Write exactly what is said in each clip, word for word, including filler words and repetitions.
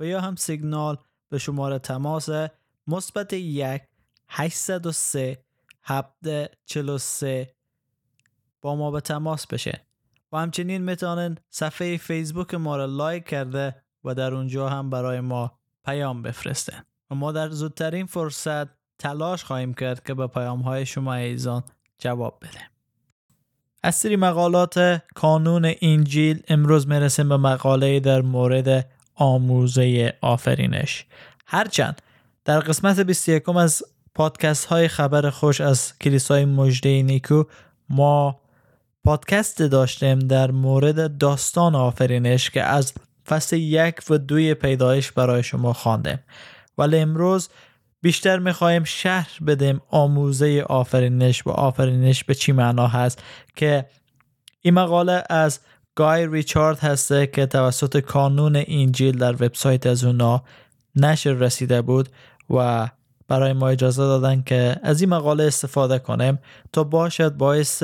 و یا هم سیگنال به شماره تماس مثبت یک هشتصد و سه هفتصد و چهل و سه با ما به تماس بشه. و همچنین میتونن صفحه فیسبوک ما را لایک کرده و در اونجا هم برای ما پیام بفرستن و ما در زودترین فرصت تلاش خواهیم کرد که به پیام های شما عزیزان جواب بدیم. از سری مقالات کانون انجیل امروز میرسیم به مقاله در مورد آموزه آفرینش. هرچند در قسمت بیست و یک از پادکست های خبر خوش از کلیسای مژده نیکو ما پادکست داشتیم در مورد داستان آفرینش که از فصل یک و دوی پیدایش برای شما خواندیم، ولی امروز بیشتر میخوایم شرح بدیم آموزه آفرینش و آفرینش به چی معنا هست، که این مقاله از گای ریچارد هسته که توسط کانون انجیل در وبسایت از اونا نشر رسیده بود و برای ما اجازه دادن که از این مقاله استفاده کنیم تا باشد باعث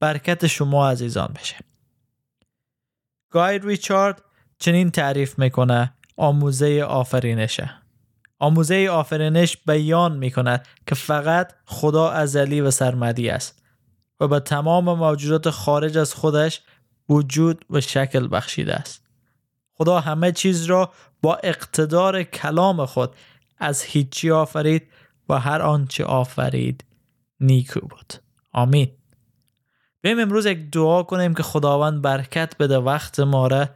برکت شما عزیزان بشه. گای ریچارد چنین تعریف میکنه آموزه آفرینشه. آموزه آفرینش بیان میکند که فقط خدا ازلی و سرمدی است و به تمام موجودات خارج از خودش وجود و شکل بخشیده است. خدا همه چیز را با اقتدار کلام خود از هیچی آفرید و هر آنچه آفرید نیکو بود. آمین. بیم امروز یک دعا کنیم که خداوند برکت بده وقت ما را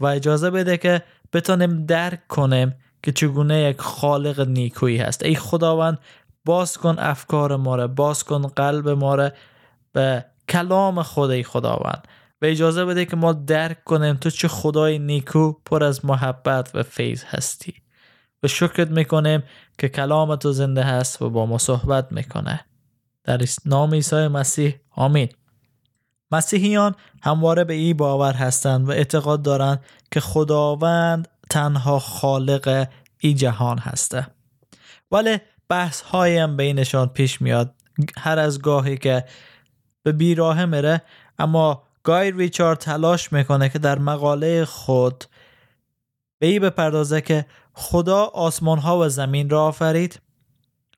و اجازه بده که بتانیم درک کنیم که چگونه یک خالق نیکویی هست. ای خداوند باز کن افکار ما را، باز کن قلب ما را به کلام خود. ای خداوند و اجازه بده که ما درک کنیم تو چه خدای نیکو پر از محبت و فیض هستی و شکرت میکنیم که کلام تو زنده هست و با ما صحبت میکنه. در نام عیسی مسیح آمین. مسیحیان همواره به این باور هستند و اعتقاد دارند که خداوند تنها خالق این جهان هسته، ولی بحث هایم بینشان پیش میاد هر از گاهی که به بیراه میره. اما گای ریچارد تلاش میکنه که در مقاله خود به این بپردازه که خدا آسمان ها و زمین را آفرید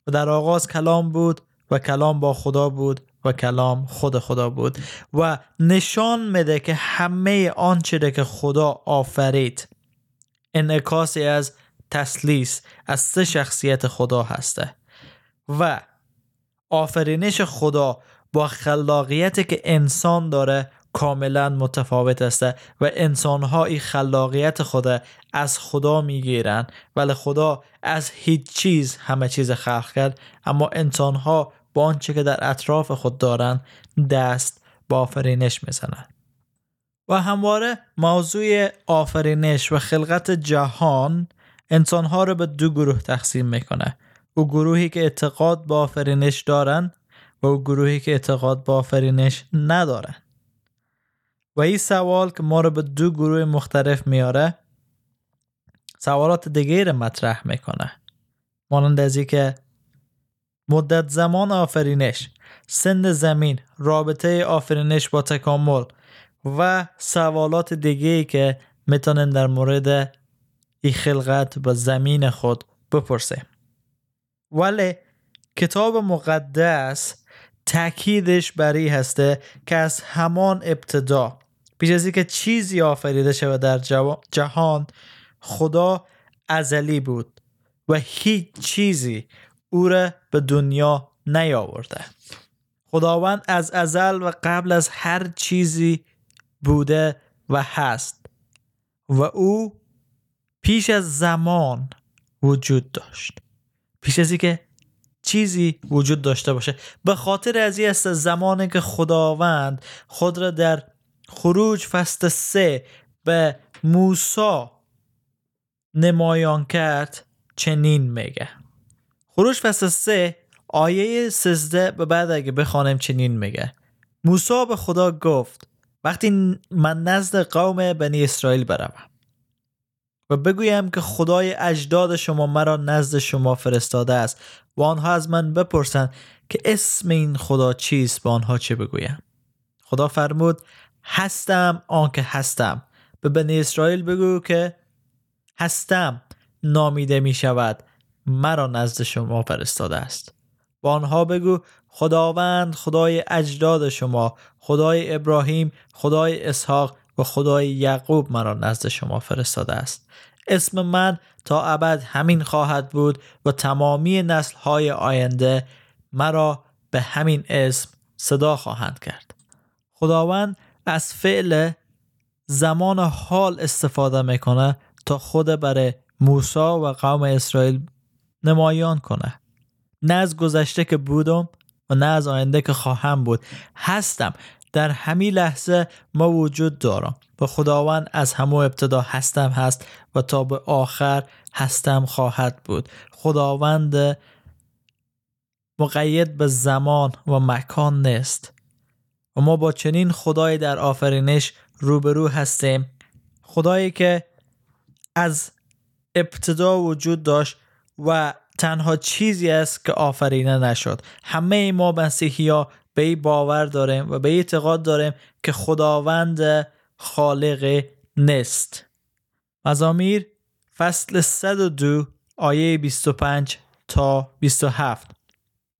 و در آغاز کلام بود و کلام با خدا بود و کلام خود خدا بود، و نشان میده که همه آنچه که خدا آفرید انعکاسی از تثلیث از سه شخصیت خدا هسته و آفرینش خدا با خلاقیتی که انسان داره کاملا متفاوت است و انسان‌ها این خلاقیت خود از خدا میگیرن، ولی خدا از هیچ چیز همه چیز خلق کرد، اما انسان‌ها با آنچه که در اطراف خود دارن دست به آفرینش میزنن. و همواره موضوع آفرینش و خلقت جهان انسان‌ها رو به دو گروه تقسیم میکنه، او گروهی که اعتقاد به آفرینش دارن و او گروهی که اعتقاد به آفرینش ندارن. و این سوال که ما رو به دو گروه مختلف میاره سوالات دیگه رو مطرح میکنه. مانند از اینکه مدت زمان آفرینش، سند زمین، رابطه آفرینش با تکامل و سوالات دیگه‌ای که میتونیم در مورد ای خلقت با زمین خود بپرسه. ولی کتاب مقدس تأکیدش بری هسته که از همان ابتدا پیش از اینکه چیزی آفریده شود در جهان، خدا ازلی بود و هیچ چیزی او را به دنیا نیاورده. خداوند از ازل و قبل از هر چیزی بوده و هست و او پیش از زمان وجود داشت، پیش از اینکه چیزی وجود داشته باشه. به خاطر از این است زمانی که خداوند خود را در خروج فصل سه به موسی نمایان کرد چنین میگه. خروج فصل سه آیه سیزده به بعد اگه بخوانیم چنین میگه: موسی به خدا گفت وقتی من نزد قوم بنی اسرائیل بروم و بگویم که خدای اجداد شما مرا نزد شما فرستاده است و آنها از من بپرسند که اسم این خدا چیست، به آنها چه بگویم؟ خدا فرمود: هستم آن که هستم، به بنی اسرائیل بگو که هستم نامیده می شود مرا نزد شما فرستاده است. و آنها بگو خداوند خدای اجداد شما، خدای ابراهیم، خدای اسحاق و خدای یعقوب مرا نزد شما فرستاده است. اسم من تا ابد همین خواهد بود و تمامی نسل‌های آینده مرا به همین اسم صدا خواهند کرد. خداوند از فعل زمان حال استفاده میکنه تا خود برای موسی و قوم اسرائیل نمایان کنه. نه از گذشته که بودم و نه از آینده که خواهم بود. هستم، در همین لحظه ما وجود دارم و خداوند از همه ابتدا هستم هست و تا به آخر هستم خواهد بود. خداوند مقید به زمان و مکان نیست و ما با چنین خدای در آفرینش روبرو هستیم، خدایی که از ابتدا وجود داشت و تنها چیزی است که آفرینه نشد. همه ما مسیحی‌ها به این باور داریم و به اعتقاد داریم که خداوند خالق نیست. مزامیر فصل صد و دو آیه بیست و پنج تا بیست و هفت: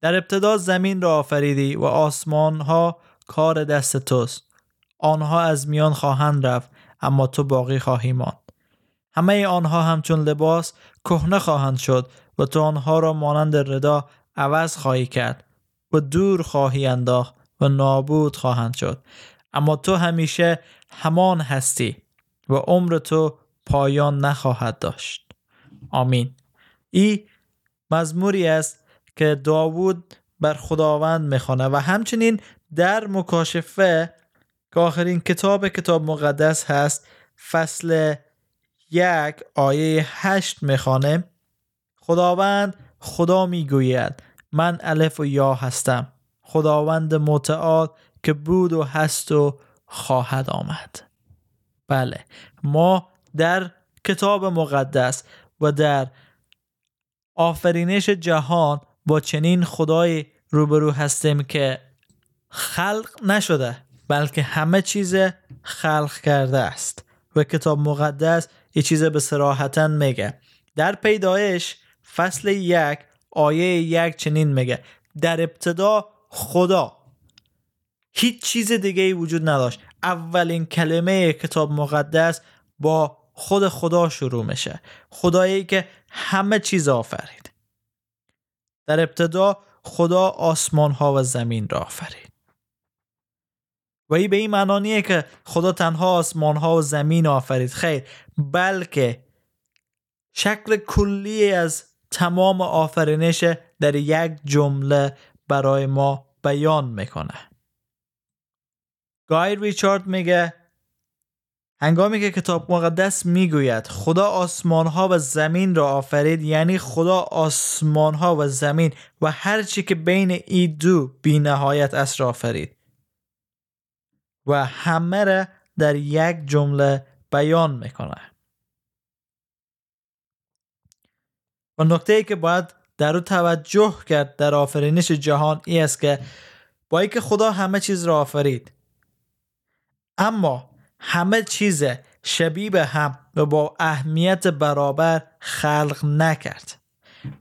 در ابتدا زمین را آفریدی و آسمان ها کار دست توست. آنها از میان خواهند رفت اما تو باقی خواهی ماند. همه آنها همچون لباس کهنه خواهند شد و تو آنها را مانند ردا عوض خواهی کرد و دور خواهی انداخت و نابود خواهند شد. اما تو همیشه همان هستی و عمر تو پایان نخواهد داشت. آمین. این مزموری است که داوود بر خداوند میخوانه و همچنین در مکاشفه که آخرین کتاب کتاب مقدس هست، فصل یک آیه هشت میخوانه: خداوند خدا میگوید من الف و یا هستم، خداوند متعال که بود و هست و خواهد آمد. بله، ما در کتاب مقدس و در آفرینش جهان با چنین خدای روبرو هستیم که خلق نشده بلکه همه چیز خلق کرده است و کتاب مقدس یه چیز به صراحتن میگه. در پیدایش فصل یک آیه یک چنین میگه: در ابتدا خدا. هیچ چیز دیگه‌ای وجود نداشت. اولین کلمه کتاب مقدس با خود خدا شروع میشه، خدایی که همه چیز آفرید. در ابتدا خدا آسمان ها و زمین را آفرید و این به این معنا نیه که خدا تنها آسمان ها و زمین آفرید، خیر، بلکه شکل کلی از تمام آفرینش در یک جمله برای ما بیان میکنه. گای ریچارد میگه: هنگامی که کتاب مقدس میگوید خدا آسمان ها و زمین را آفرید، یعنی خدا آسمان ها و زمین و هر چی که بین این دو بی نهایت است را آفرید و همه را در یک جمله بیان میکنه. و نکته‌ای که باید در رو توجه کرد در آفرینش جهان این است که با اینکه خدا همه چیز را آفرید، اما همه چیز شبیه به هم و با اهمیت برابر خلق نکرد،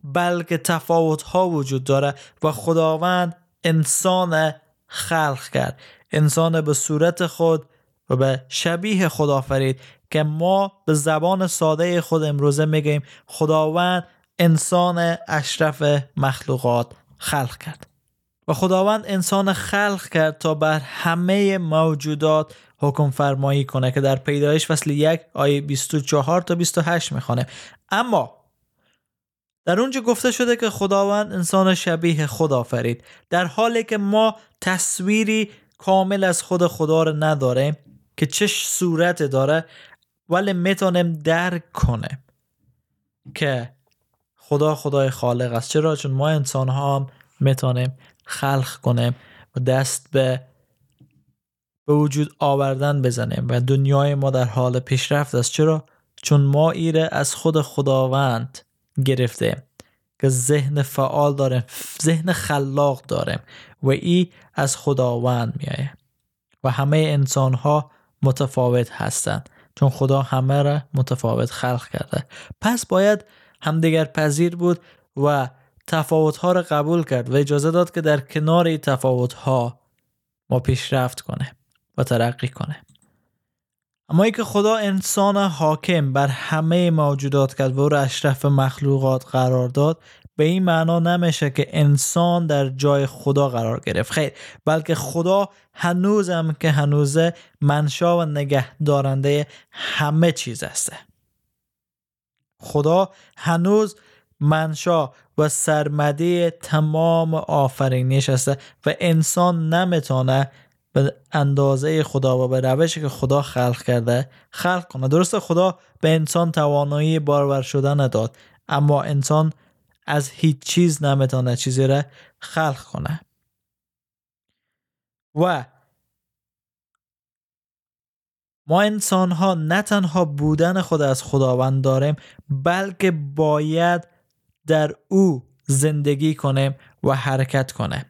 بلکه تفاوت‌ها وجود داره و خداوند انسان خلق کرد، انسان به صورت خود و به شبیه خدا آفرید که ما به زبان ساده خود امروزه میگیم خداوند انسان اشرف مخلوقات خلق کرد. و خداوند انسان خلق کرد تا بر همه موجودات حکم فرمایی کنه که در پیدایش فصل یک آیه بیست و چهار تا بیست و هشت میخونه. اما در اونجا گفته شده که خداوند انسان شبیه خدا آفرید، در حالی که ما تصویری کامل از خود خدا رو نداریم که چه صورت داره، ولی میتونیم درک کنیم که خدا خدای خالق است. چرا؟ چون ما انسان ها هم میتونیم خلق کنیم و دست به به وجود آوردن بزنیم و دنیای ما در حال پیشرفت است. چرا؟ چون ما ایره از خود خداوند گرفته که ذهن فعال داریم، ذهن خلاق داریم و ای از خداوند میایه و همه انسان ها متفاوت هستند چون خدا همه را متفاوت خلق کرده. پس باید همدیگر پذیر بود و تفاوت ها را قبول کرد و اجازه داد که در کنار این تفاوت ها ما پیشرفت کنه و ترقی کنه. اما اینکه خدا انسان حاکم بر همه موجودات کرد و او را اشرف مخلوقات قرار داد، به این معنا نمیشه که انسان در جای خدا قرار گرفت، خیر، بلکه خدا هنوزم که هنوزه منشا و نگه دارنده همه چیز است. خدا هنوز منشا و سرمدی تمام آفرینش است و انسان نمیتونه به اندازه خدا و به روشی که خدا خلق کرده خلق کنه. درسته خدا به انسان توانایی بارور شدن نداد، اما انسان از هیچ چیز نمیتونه چیزی را خلق کنه. و ما انسان ها نه تنها بودن خود از خداوند داریم، بلکه باید در او زندگی کنیم و حرکت کنیم.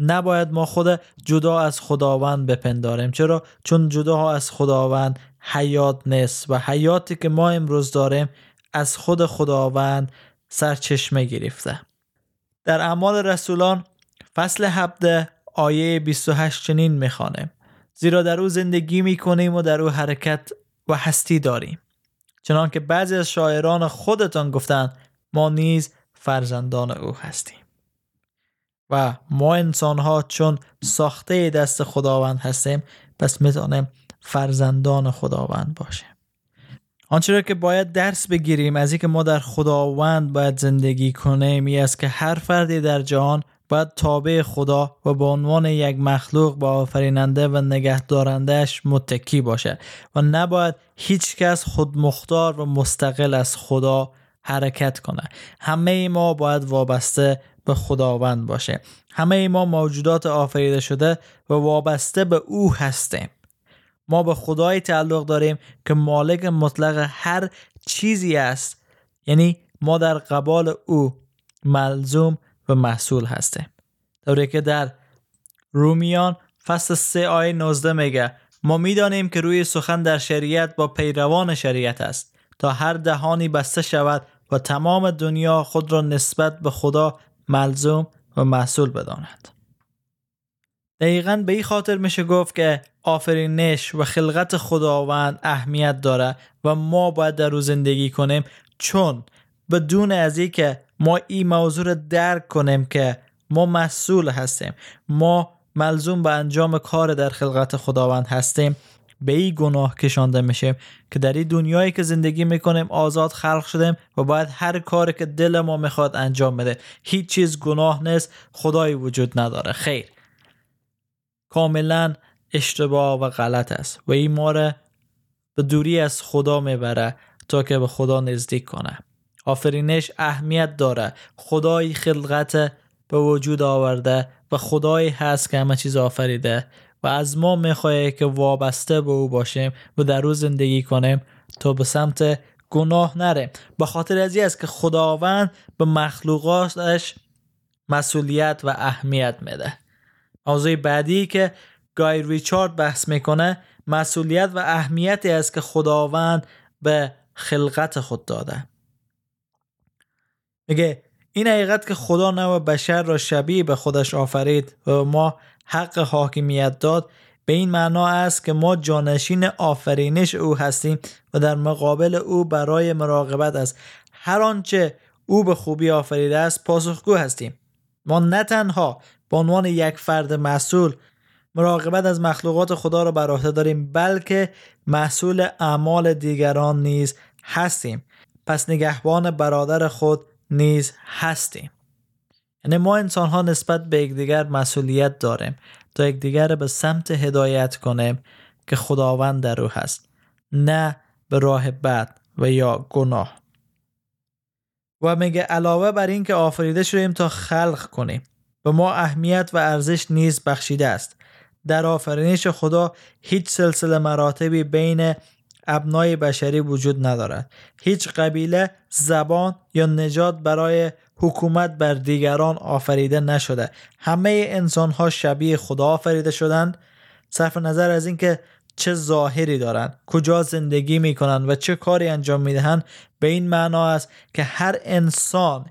نباید ما خود جدا از خداوند بپنداریم. چرا؟ چون جدا از خداوند حیات نیست و حیاتی که ما امروز داریم از خود خداوند سرچشمه گرفته. در اعمال رسولان فصل هفده آیه بیست و هشت چنین میخوانیم: زیرا در او زندگی میکنیم و در او حرکت و هستی داریم، چنان که بعضی از شاعران خودتان گفتند ما نیز فرزندان او هستیم. و ما انسان ها چون ساخته دست خداوند هستیم، پس میتونیم فرزندان خداوند باشیم. آنچه را که باید درس بگیریم از اینکه ما در خداوند باید زندگی کنیم این است که هر فردی در جهان باید تابع خدا و به عنوان یک مخلوق با آفریننده و نگهدارندهش متکی باشه و نباید هیچ کس خودمختار و مستقل از خدا حرکت کنه. همه ما باید وابسته به خداوند باشه. همه ما موجودات آفریده شده و وابسته به او هستیم. ما به خدای تعلق داریم که مالک مطلق هر چیزی است، یعنی ما در قبال او ملزوم و محصول هستیم. طوری که در رومیان فصل سه آیه نوزده میگه: ما میدانیم که روی سخن در شریعت با پیروان شریعت است تا هر دهانی بسته شود و تمام دنیا خود را نسبت به خدا ملزوم و مسئول بداند. دقیقاً به این خاطر میشه گفت که آفرینش و خلقت خداوند اهمیت داره و ما باید در او زندگی کنیم، چون بدون از این که ما این موضوع را درک کنیم که ما مسئول هستیم، ما ملزوم به انجام کار در خلقت خداوند هستیم، به این گناه کشانده میشیم که در این دنیایی که زندگی میکنیم آزاد خلق شدیم و باید هر کاری که دل ما میخواد انجام بده. هیچ چیز گناه نیست، خدایی وجود نداره، خیر، کاملا اشتباه و غلط است و این ما را به دوری از خدا میبره تا که به خدا نزدیک کنه. آفرینش اهمیت داره، خدای خلقت به وجود آورده و خدایی هست که همه چیز آفریده و از ما میخواه که وابسته به او باشیم و در او زندگی کنیم تا به سمت گناه نره. به خاطر ازی است که خداوند به مخلوقاتش مسئولیت و اهمیت میده. موضوع بعدی که گای ریچارد بحث میکنه مسئولیت و اهمیتی است که خداوند به خلقت خود داده. میگه این حقیقت که خدا نوع بشر را شبیه به خودش آفرید و ما حق حاکمیت داد به این معنا است که ما جانشین آفرینش او هستیم و در مقابل او برای مراقبت از هر آنچه او به خوبی آفریده است پاسخگو هستیم. ما نه تنها به عنوان یک فرد مسئول مراقبت از مخلوقات خدا را بر عهده داریم بلکه مسئول اعمال دیگران نیز هستیم. پس نگهبان برادر خود نیز هستیم. یعنی ما انسان ها نسبت به یکدیگر مسئولیت داریم تا یکدیگر به سمت هدایت کنیم که خداوند در او هست، نه به راه بد و یا گناه. و میگه علاوه بر این که آفریده شدیم تا خلق کنیم، به ما اهمیت و ارزش نیز بخشیده است. در آفرینش خدا هیچ سلسله مراتبی بین ابنای بشری وجود ندارد. هیچ قبیله، زبان یا نژاد برای حکومت بر دیگران آفریده نشده. همه انسان ها شبیه خدا آفریده شدند، صرف نظر از اینکه چه ظاهری دارند، کجا زندگی می کنند و چه کاری انجام می دهند. به این معنا است که هر انسان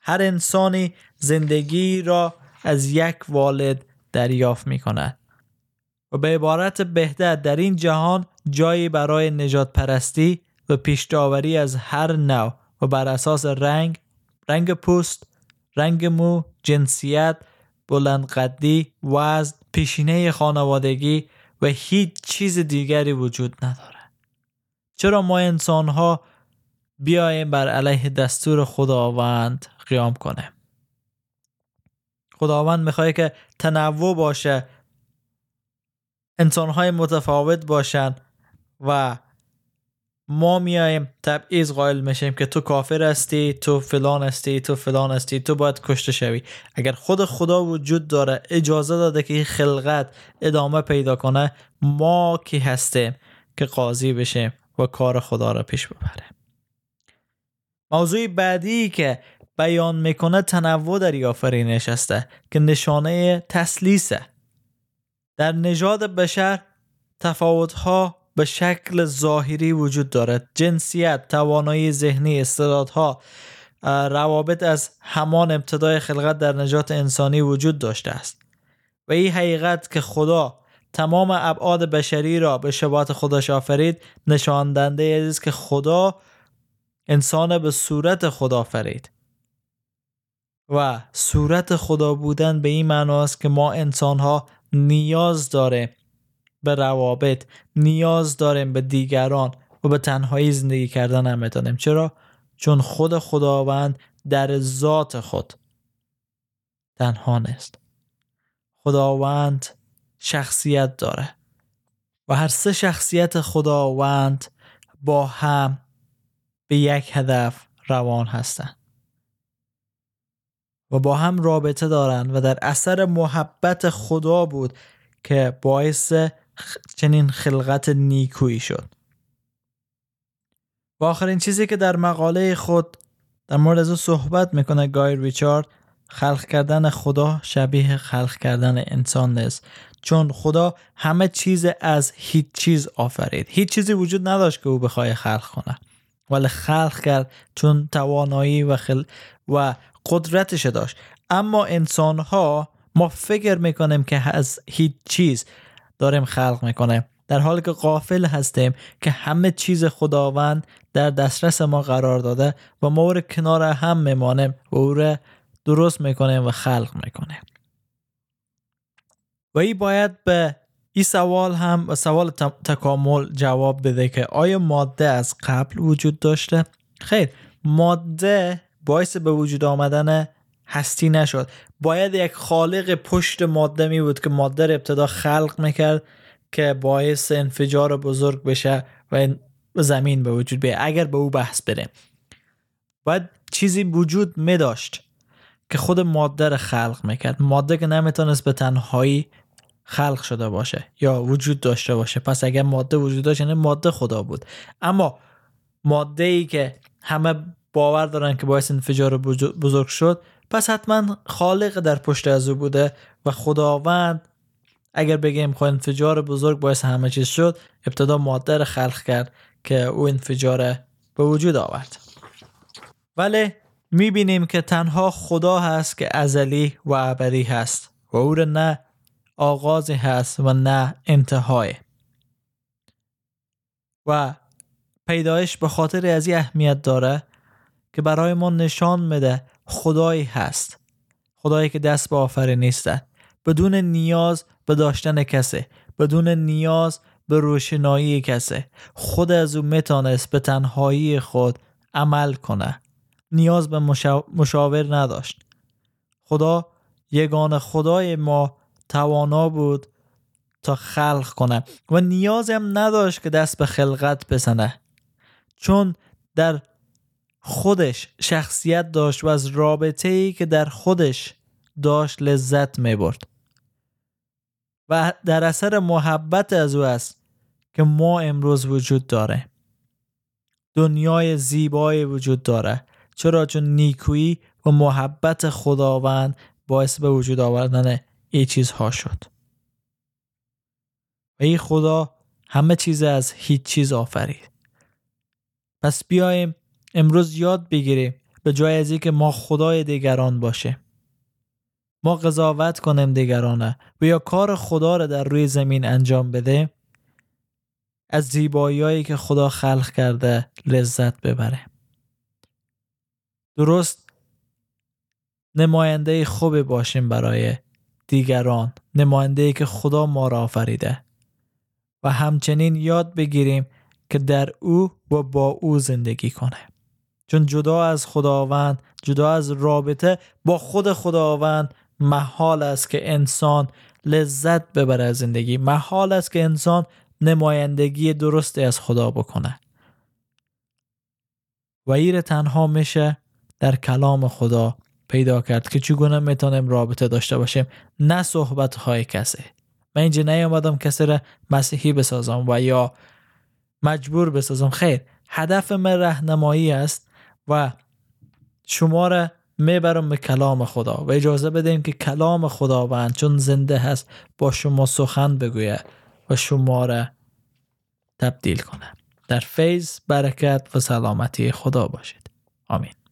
هر انسانی زندگی را از یک والد دریافت می کند و به عبارت بهتر در این جهان جایی برای نجات پرستی و پیشتاوری از هر نوع و بر اساس رنگ، رنگ پوست، رنگ مو، جنسیت، بلندقدی، وزن، پیشینه خانوادگی و هیچ چیز دیگری وجود نداره. چرا ما انسان‌ها بیاییم بر علیه دستور خداوند قیام کنیم؟ خداوند می‌خواهد که تنوع باشه، انسان‌های متفاوت باشن و ما میاییم تبعیض قائل میشیم که تو کافر هستی، تو فلان هستی، تو فلان هستی، تو باید کشته شوی. اگر خود خدا وجود داره، اجازه داده که این خلقت ادامه پیدا کنه، ما کی هستیم که قاضی بشیم و کار خدا را پیش ببریم؟ موضوع بعدی که بیان میکنه تنوع در آفرینش است که نشانه تثلیثه. در نژاد بشر تفاوت‌ها به شکل ظاهری وجود دارد. جنسیت، توانایی ذهنی، استعدادها، روابط از همان ابتدای خلقت در نجات انسانی وجود داشته است و این حقیقت که خدا تمام ابعاد بشری را به شباهت خودش آفرید نشان دهنده است که خدا انسان به صورت خدا آفرید. و صورت خدا بودن به این معنی است که ما انسان‌ها نیاز داره به روابط، نیاز داریم به دیگران و به تنهایی زندگی کردن هم میتونیم. چرا؟ چون خود خداوند در ذات خود تنها نیست. خداوند شخصیت داره و هر سه شخصیت خداوند با هم به یک هدف روان هستند و با هم رابطه دارند و در اثر محبت خدا بود که باعث چنین خلقت نیکویی شد. و آخرین چیزی که در مقاله خود در مورد از صحبت میکنه گای ریچارد، خلق کردن خدا شبیه خلق کردن انسان نیست، چون خدا همه چیز از هیچ چیز آفرید. هیچ چیزی وجود نداشت که او بخواد خلق کنه، ولی خلق کرد چون توانایی و خل... و قدرتش داشت. اما انسان ها ما فکر میکنیم که از هیچ چیز داریم خلق میکنیم، در حالی که غافل هستیم که همه چیز خداوند در دسترس ما قرار داده و ما او را کنار هم میمانیم و او را درست میکنیم و خلق میکنیم. و این باید به این سوال هم سوال تکامل جواب بده که آیا ماده از قبل وجود داشته؟ خیر، ماده باعث به وجود آمدن هستی نشد. باید یک خالق پشت ماده می بود که ماده را ابتدا خلق میکرد که باعث انفجار بزرگ بشه و زمین به وجود بیاد. اگر به او بحث بریم، باید چیزی وجود می داشت که خود ماده را خلق میکرد. ماده که نمیتونست به تنهایی خلق شده باشه یا وجود داشته باشه. پس اگر ماده وجود داشت، یعنی ماده خدا بود. اما ماده‌ای که همه باور دارن که باعث انفجار بزرگ شد، پس حتما خالق در پشت از او بوده و خداوند، اگر بگیم خود انفجار بزرگ باعث همه چیز شد، ابتدا ماده را خلق کرد که او انفجار به وجود آورد. ولی میبینیم که تنها خدا هست که ازلی و ابدی هست و او را نه آغازی هست و نه انتهای. و پیدایش به خاطر از این اهمیت داره که برای ما نشان میده خدایی هست، خدایی که دست به آفرینش داشت، بدون نیاز به داشتن کسی، بدون نیاز به روشنایی کسی، خود از او میتونست به تنهایی خود عمل کنه، نیاز به مشاور نداشت. خدا یگانه خدای ما توانا بود تا خلق کنه و نیازی هم نداشت که دست به خلقت بزنه، چون در خودش شخصیت داشت و از رابطه‌ای که در خودش داشت لذت می‌برد. و در اثر محبت از او است که ما امروز وجود داره، دنیای زیبایی وجود داره. چرا؟ چون نیکویی و محبت خداوند باعث به وجود آوردن این چیزها شد. و این خدا همه چیز از هیچ چیز آفرید. پس بیایم امروز یاد بگیریم به جای از اینکه ما خدای دیگران باشه، ما قضاوت کنیم دیگرانه و یا کار خدا را در روی زمین انجام بده، از زیبایی‌هایی که خدا خلق کرده لذت ببره. درست نماینده خوبی باشیم برای دیگران، نماینده‌ای که خدا ما را آفریده، و همچنین یاد بگیریم که در او و با او زندگی کنه، چون جدا از خداوند، جدا از رابطه با خود خداوند محال است که انسان لذت ببره از زندگی، محال است که انسان نمایندگی درستی از خدا بکنه. و این تنها میشه در کلام خدا پیدا کرد که چگونه میتونیم رابطه داشته باشیم، نه صحبت های کسی. من اینجا نیومدم کسی را مسیحی بسازم و یا مجبور بسازم، خیر، هدف من راهنمایی است و شما را میبرم به کلام خدا و اجازه بدیم که کلام خداوند چون زنده هست با شما سخن بگوید و شما را تبدیل کنه. در فیض، برکت و سلامتی خدا باشید. آمین.